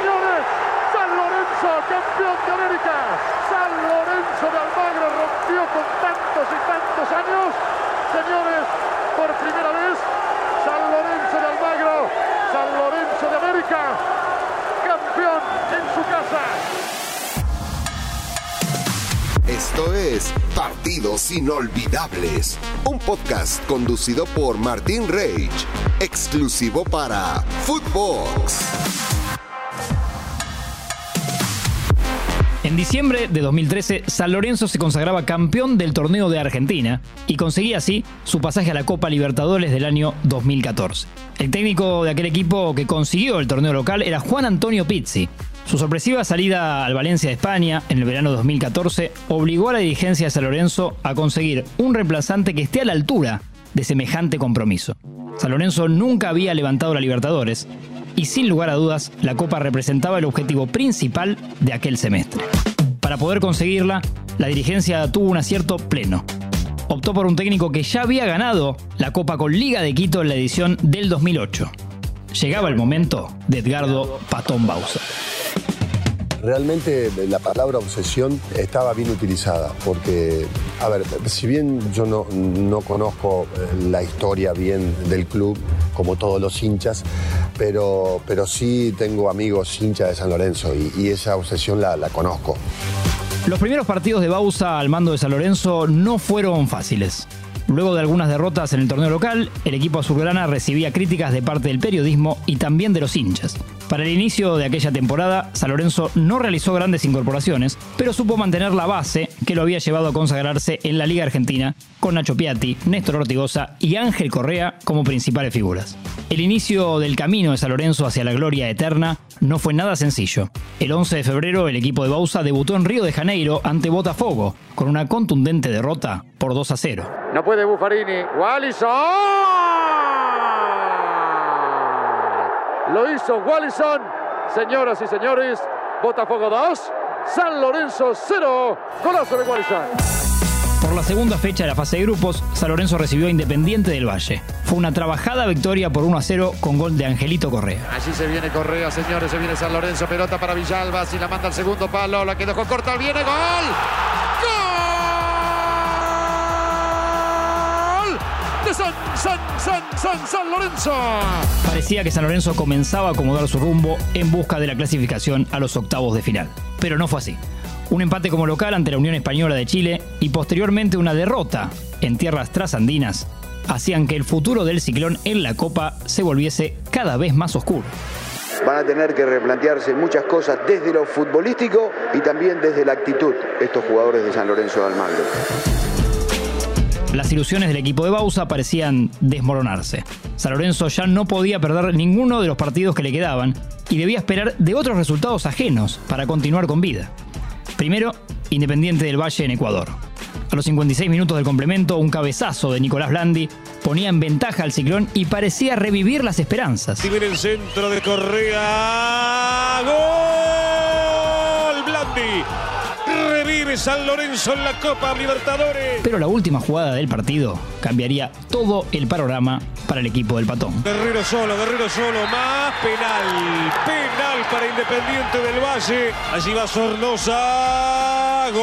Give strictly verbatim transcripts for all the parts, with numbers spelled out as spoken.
señores, San Lorenzo campeón de América. San Lorenzo de Almagro rompió con tantos y tantos años, señores, por primera vez San Lorenzo de Almagro, San Lorenzo de América, campeón en su casa. Esto es Partidos Inolvidables, un podcast conducido por Martín Reich, exclusivo para Futvox. En diciembre de dos mil trece, San Lorenzo se consagraba campeón del torneo de Argentina y conseguía así su pasaje a la Copa Libertadores del año dos mil catorce. El técnico de aquel equipo que consiguió el torneo local era Juan Antonio Pizzi. Su sorpresiva salida al Valencia de España en el verano dos mil catorce obligó a la dirigencia de San Lorenzo a conseguir un reemplazante que esté a la altura de semejante compromiso. San Lorenzo nunca había levantado la Libertadores y sin lugar a dudas la Copa representaba el objetivo principal de aquel semestre. Para poder conseguirla, la dirigencia tuvo un acierto pleno. Optó por un técnico que ya había ganado la Copa con Liga de Quito en la edición del dos mil ocho. Llegaba el momento de Edgardo Patón Bauza. Realmente la palabra obsesión estaba bien utilizada porque, a ver, si bien yo no, no conozco la historia bien del club, como todos los hinchas, pero, pero sí tengo amigos hinchas de San Lorenzo y, y esa obsesión la, la conozco. Los primeros partidos de Bauza al mando de San Lorenzo no fueron fáciles. Luego de algunas derrotas en el torneo local, el equipo azulgrana recibía críticas de parte del periodismo y también de los hinchas. Para el inicio de aquella temporada, San Lorenzo no realizó grandes incorporaciones, pero supo mantener la base que lo había llevado a consagrarse en la Liga Argentina, con Nacho Piatti, Néstor Ortigoza y Ángel Correa como principales figuras. El inicio del camino de San Lorenzo hacia la gloria eterna no fue nada sencillo. El once de febrero, el equipo de Bauza debutó en Río de Janeiro ante Botafogo, con una contundente derrota por dos a cero. No puede Buffarini. ¡Wallison! Lo hizo Wallison. Señoras y señores, Botafogo dos, San Lorenzo cero. Golazo de Wallison. Por la segunda fecha de la fase de grupos, San Lorenzo recibió a Independiente del Valle. Fue una trabajada victoria por uno a cero con gol de Angelito Correa. Allí se viene Correa, señores, se viene San Lorenzo. Pelota para Villalba, si la manda al segundo palo, la que dejó corta, viene gol. San, San, San, San, San Lorenzo. Parecía que San Lorenzo comenzaba a acomodar su rumbo en busca de la clasificación a los octavos de final. Pero no fue así. Un empate como local ante la Unión Española de Chile y posteriormente una derrota en tierras trasandinas hacían que el futuro del Ciclón en la Copa se volviese cada vez más oscuro. Van a tener que replantearse muchas cosas desde lo futbolístico y también desde la actitud estos jugadores de San Lorenzo de Almagro. Las ilusiones del equipo de Bauza parecían desmoronarse. San Lorenzo ya no podía perder ninguno de los partidos que le quedaban y debía esperar de otros resultados ajenos para continuar con vida. Primero, Independiente del Valle en Ecuador. A los cincuenta y seis minutos del complemento, un cabezazo de Nicolás Blandi ponía en ventaja al Ciclón y parecía revivir las esperanzas. Y viene el centro de Correa. ¡Gol! Blandi. Revive San Lorenzo en la Copa Libertadores. Pero la última jugada del partido cambiaría todo el panorama para el equipo del Patón. Guerrero solo, Guerrero solo, más penal. Penal para Independiente del Valle. Allí va Sornosa. Gol.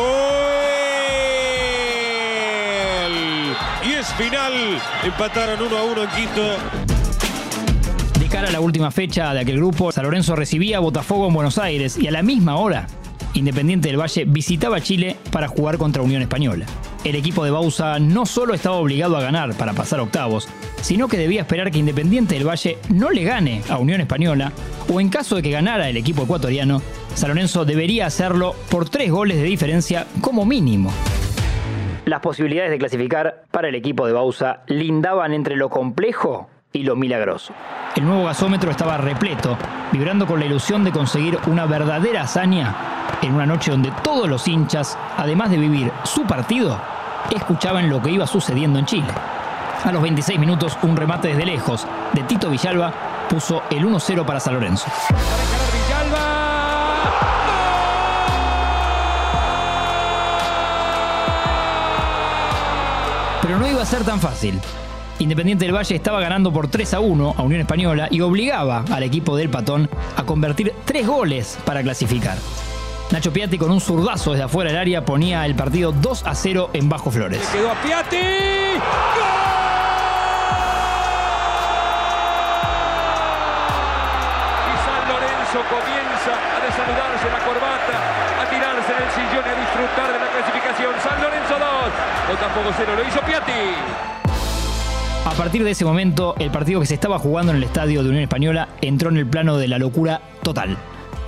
Y es final. Empataron uno a uno en Quito. De cara a la última fecha de aquel grupo, San Lorenzo recibía a Botafogo en Buenos Aires y a la misma hora Independiente del Valle visitaba Chile para jugar contra Unión Española. El equipo de Bauza no solo estaba obligado a ganar para pasar octavos, sino que debía esperar que Independiente del Valle no le gane a Unión Española, o en caso de que ganara el equipo ecuatoriano, San Lorenzo debería hacerlo por tres goles de diferencia como mínimo. Las posibilidades de clasificar para el equipo de Bauza lindaban entre lo complejo y lo milagroso. El nuevo gasómetro estaba repleto, vibrando con la ilusión de conseguir una verdadera hazaña en una noche donde todos los hinchas, además de vivir su partido, escuchaban lo que iba sucediendo en Chile. A los veintiséis minutos, un remate desde lejos de Tito Villalba puso el uno cero para San Lorenzo. Pero no iba a ser tan fácil. Independiente del Valle estaba ganando por tres a uno a Unión Española y obligaba al equipo del Patón a convertir tres goles para clasificar. Nacho Piatti con un zurdazo desde afuera del área ponía el partido dos a cero en Bajo Flores. Le quedó a Piatti. ¡Gol! Comienza a desanudarse la corbata, a tirarse en el sillón y a disfrutar de la clasificación. San Lorenzo dos, Botafogo cero, lo hizo Piatti. A partir de ese momento, el partido que se estaba jugando en el estadio de Unión Española entró en el plano de la locura total.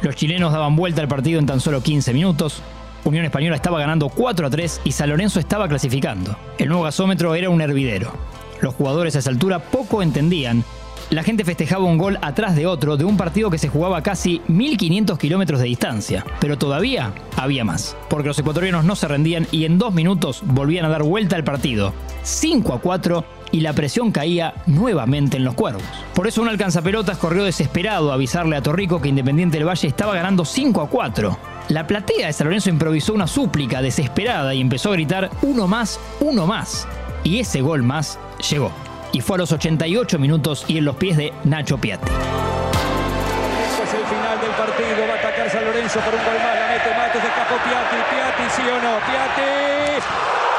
Los chilenos daban vuelta al partido en tan solo quince minutos. Unión Española estaba ganando cuatro a tres y San Lorenzo estaba clasificando. El nuevo gasómetro era un hervidero. Los jugadores a esa altura poco entendían. La gente festejaba un gol atrás de otro de un partido que se jugaba a casi mil quinientos kilómetros de distancia. Pero todavía había más, porque los ecuatorianos no se rendían y en dos minutos volvían a dar vuelta al partido. cinco a cuatro y la presión caía nuevamente en los cuervos. Por eso un alcanzapelotas corrió desesperado a avisarle a Torrico que Independiente del Valle estaba ganando cinco a cuatro. La platea de San Lorenzo improvisó una súplica desesperada y empezó a gritar «uno más, uno más». Y ese gol más llegó. Y fue a los ochenta y ocho minutos y en los pies de Nacho Piatti. Este es el final del partido, va a atacar San Lorenzo por un gol más, la mete Matos, escapó Piatti, Piatti, sí o no, Piatti...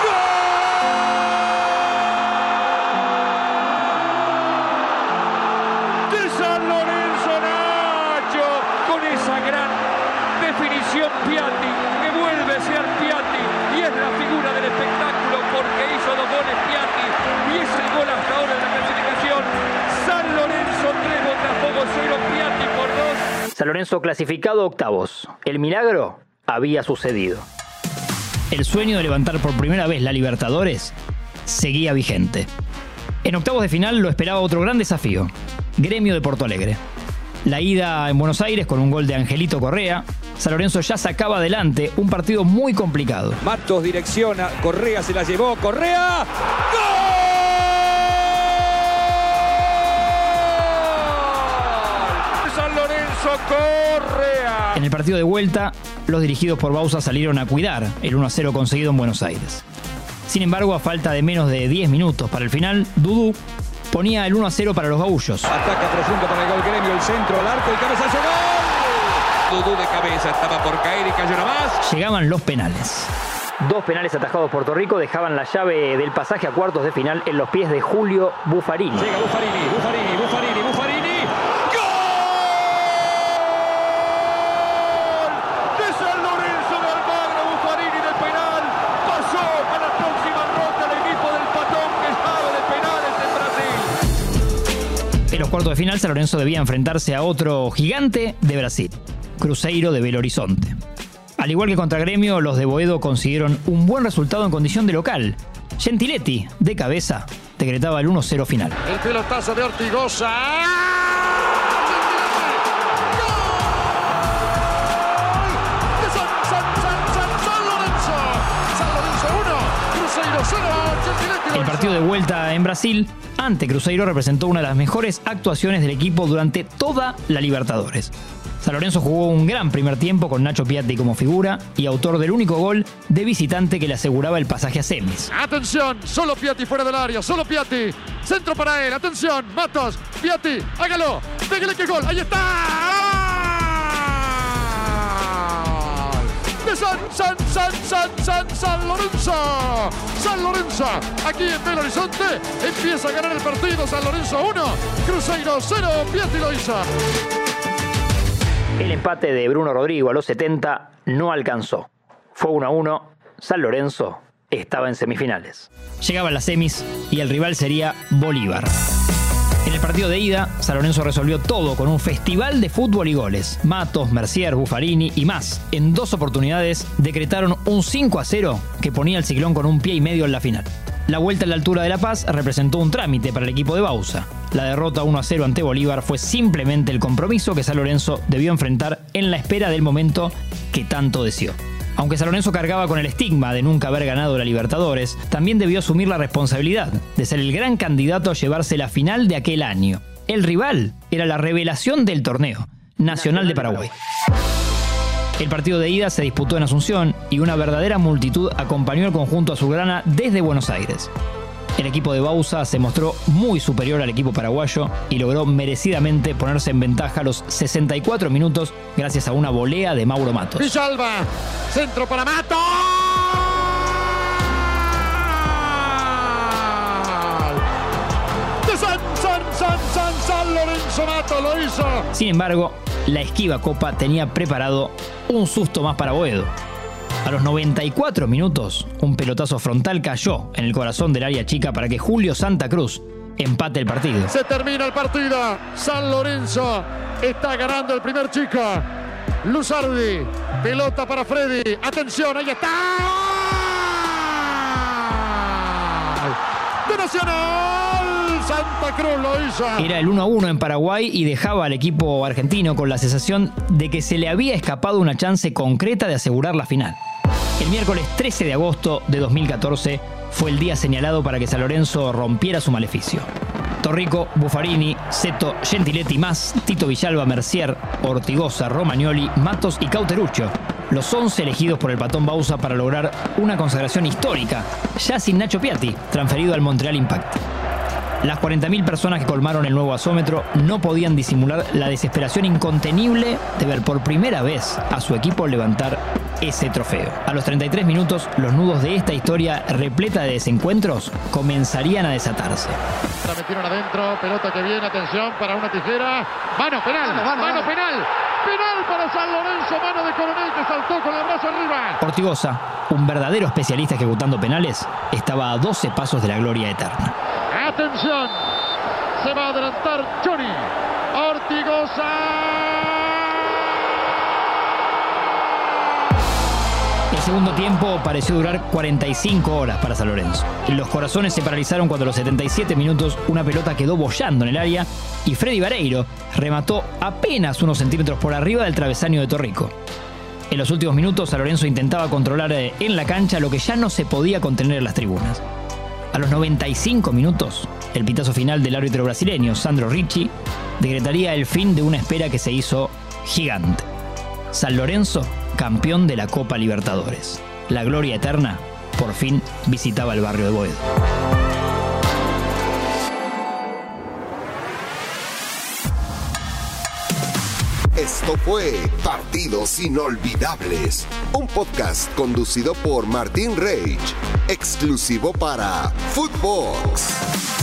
¡Gol! De San Lorenzo, Nacho, con esa gran definición Piatti, que vuelve a ser Piatti, y es la figura del espectáculo porque hizo dos goles Piatti, y es el gol hasta ahora de la clasificación. San Lorenzo tres, Botafogo cero, Piatti por dos. San Lorenzo clasificado a octavos. El milagro había sucedido. El sueño de levantar por primera vez la Libertadores seguía vigente. En octavos de final lo esperaba otro gran desafío, Gremio de Porto Alegre. La ida en Buenos Aires con un gol de Angelito Correa, San Lorenzo ya sacaba adelante un partido muy complicado. Matos direcciona, Correa se la llevó, Correa... ¡Gol! Correa. En el partido de vuelta, los dirigidos por Bauza salieron a cuidar el uno a cero conseguido en Buenos Aires. Sin embargo, a falta de menos de diez minutos para el final, Dudú ponía el uno a cero para los gaullos. Ataca profundo para el gol Gremio, el centro, el arco, el cabezazo, ¡gol! Dudú de cabeza estaba por caer y cayó nomás. Llegaban los penales. Dos penales atajados por Torrico dejaban la llave del pasaje a cuartos de final en los pies de Julio Buffarini. Llega Buffarini, Buffarini, Buffarini, Buffarini. Cuarto de final, San Lorenzo debía enfrentarse a otro gigante de Brasil, Cruzeiro de Belo Horizonte. Al igual que contra Gremio, los de Boedo consiguieron un buen resultado en condición de local. Gentiletti, de cabeza, decretaba el uno cero final. El pelotazo de Ortigoza. ¡Gol! San, San, San, San, San Lorenzo. San Lorenzo uno, Cruzeiro cero, Gentiletti. El partido de vuelta en Brasil ante Cruzeiro representó una de las mejores actuaciones del equipo durante toda la Libertadores. San Lorenzo jugó un gran primer tiempo con Nacho Piatti como figura y autor del único gol de visitante que le aseguraba el pasaje a semis. Atención, solo Piatti fuera del área, solo Piatti. Centro para él, atención, Matos, Piatti, hágalo, déjale que gol, ahí está. De San, San, San, San, San, San Lorenzo. San Lorenzo, aquí en Belo Horizonte, empieza a ganar el partido. San Lorenzo uno, Cruzeiro cero, Piatti lo hizo. El empate de Bruno Rodrigo a los setenta no alcanzó. Fue uno a uno, San Lorenzo estaba en semifinales. Llegaban las semis y el rival sería Bolívar. En el partido de ida, San Lorenzo resolvió todo con un festival de fútbol y goles. Matos, Mercier, Buffarini y más, en dos oportunidades, decretaron un cinco a cero que ponía al Ciclón con un pie y medio en la final. La vuelta a la altura de La Paz representó un trámite para el equipo de Bauza. La derrota uno a cero ante Bolívar fue simplemente el compromiso que San Lorenzo debió enfrentar en la espera del momento que tanto deseó. Aunque San Lorenzo cargaba con el estigma de nunca haber ganado la Libertadores, también debió asumir la responsabilidad de ser el gran candidato a llevarse la final de aquel año. El rival era la revelación del torneo, Nacional de Paraguay. El partido de ida se disputó en Asunción y una verdadera multitud acompañó al conjunto azulgrana desde Buenos Aires. El equipo de Bauza se mostró muy superior al equipo paraguayo y logró merecidamente ponerse en ventaja a los sesenta y cuatro minutos gracias a una volea de Mauro Matos. Villalba, centro para Matos. De San, San, San, San, San Lorenzo Matos lo hizo. Sin embargo, la esquiva Copa tenía preparado un susto más para Boedo. A los noventa y cuatro minutos, un pelotazo frontal cayó en el corazón del área chica para que Julio Santa Cruz empate el partido. Se termina el partido. San Lorenzo está ganando el primer chico. Luzardi, pelota para Freddy. Atención, ahí está. De Nacional, Santa Cruz lo hizo. Era el uno a uno en Paraguay y dejaba al equipo argentino con la sensación de que se le había escapado una chance concreta de asegurar la final. El miércoles trece de agosto de dos mil catorce fue el día señalado para que San Lorenzo rompiera su maleficio. Torrico, Buffarini, Seto, Gentiletti más, Tito Villalba, Mercier, Ortigoza, Romagnoli, Matos y Cauteruccio. Los once elegidos por el patón Bauza para lograr una consagración histórica, ya sin Nacho Piatti, transferido al Montreal Impact. Las cuarenta mil personas que colmaron el nuevo gasómetro no podían disimular la desesperación incontenible de ver por primera vez a su equipo levantar ese trofeo. A los treinta y tres minutos, los nudos de esta historia repleta de desencuentros comenzarían a desatarse. La metieron adentro, pelota que viene, atención para una tijera. Mano penal, mano, mano, mano penal. Penal para San Lorenzo, mano de Coronel que saltó con el brazo arriba. Ortigoza, un verdadero especialista ejecutando penales, estaba a doce pasos de la gloria eterna. Atención, se va a adelantar Johnny Ortigoza. El segundo tiempo pareció durar cuarenta y cinco horas para San Lorenzo. Los corazones se paralizaron cuando a los setenta y siete minutos una pelota quedó boyando en el área y Freddy Vareiro remató apenas unos centímetros por arriba del travesaño de Torrico. En los últimos minutos San Lorenzo intentaba controlar en la cancha lo que ya no se podía contener en las tribunas. A los noventa y cinco minutos, el pitazo final del árbitro brasileño, Sandro Ricci, decretaría el fin de una espera que se hizo gigante. San Lorenzo, campeón de la Copa Libertadores. La gloria eterna, por fin, visitaba el barrio de Boedo. Esto fue Partidos Inolvidables, un podcast conducido por Martín Reich, exclusivo para Futvox.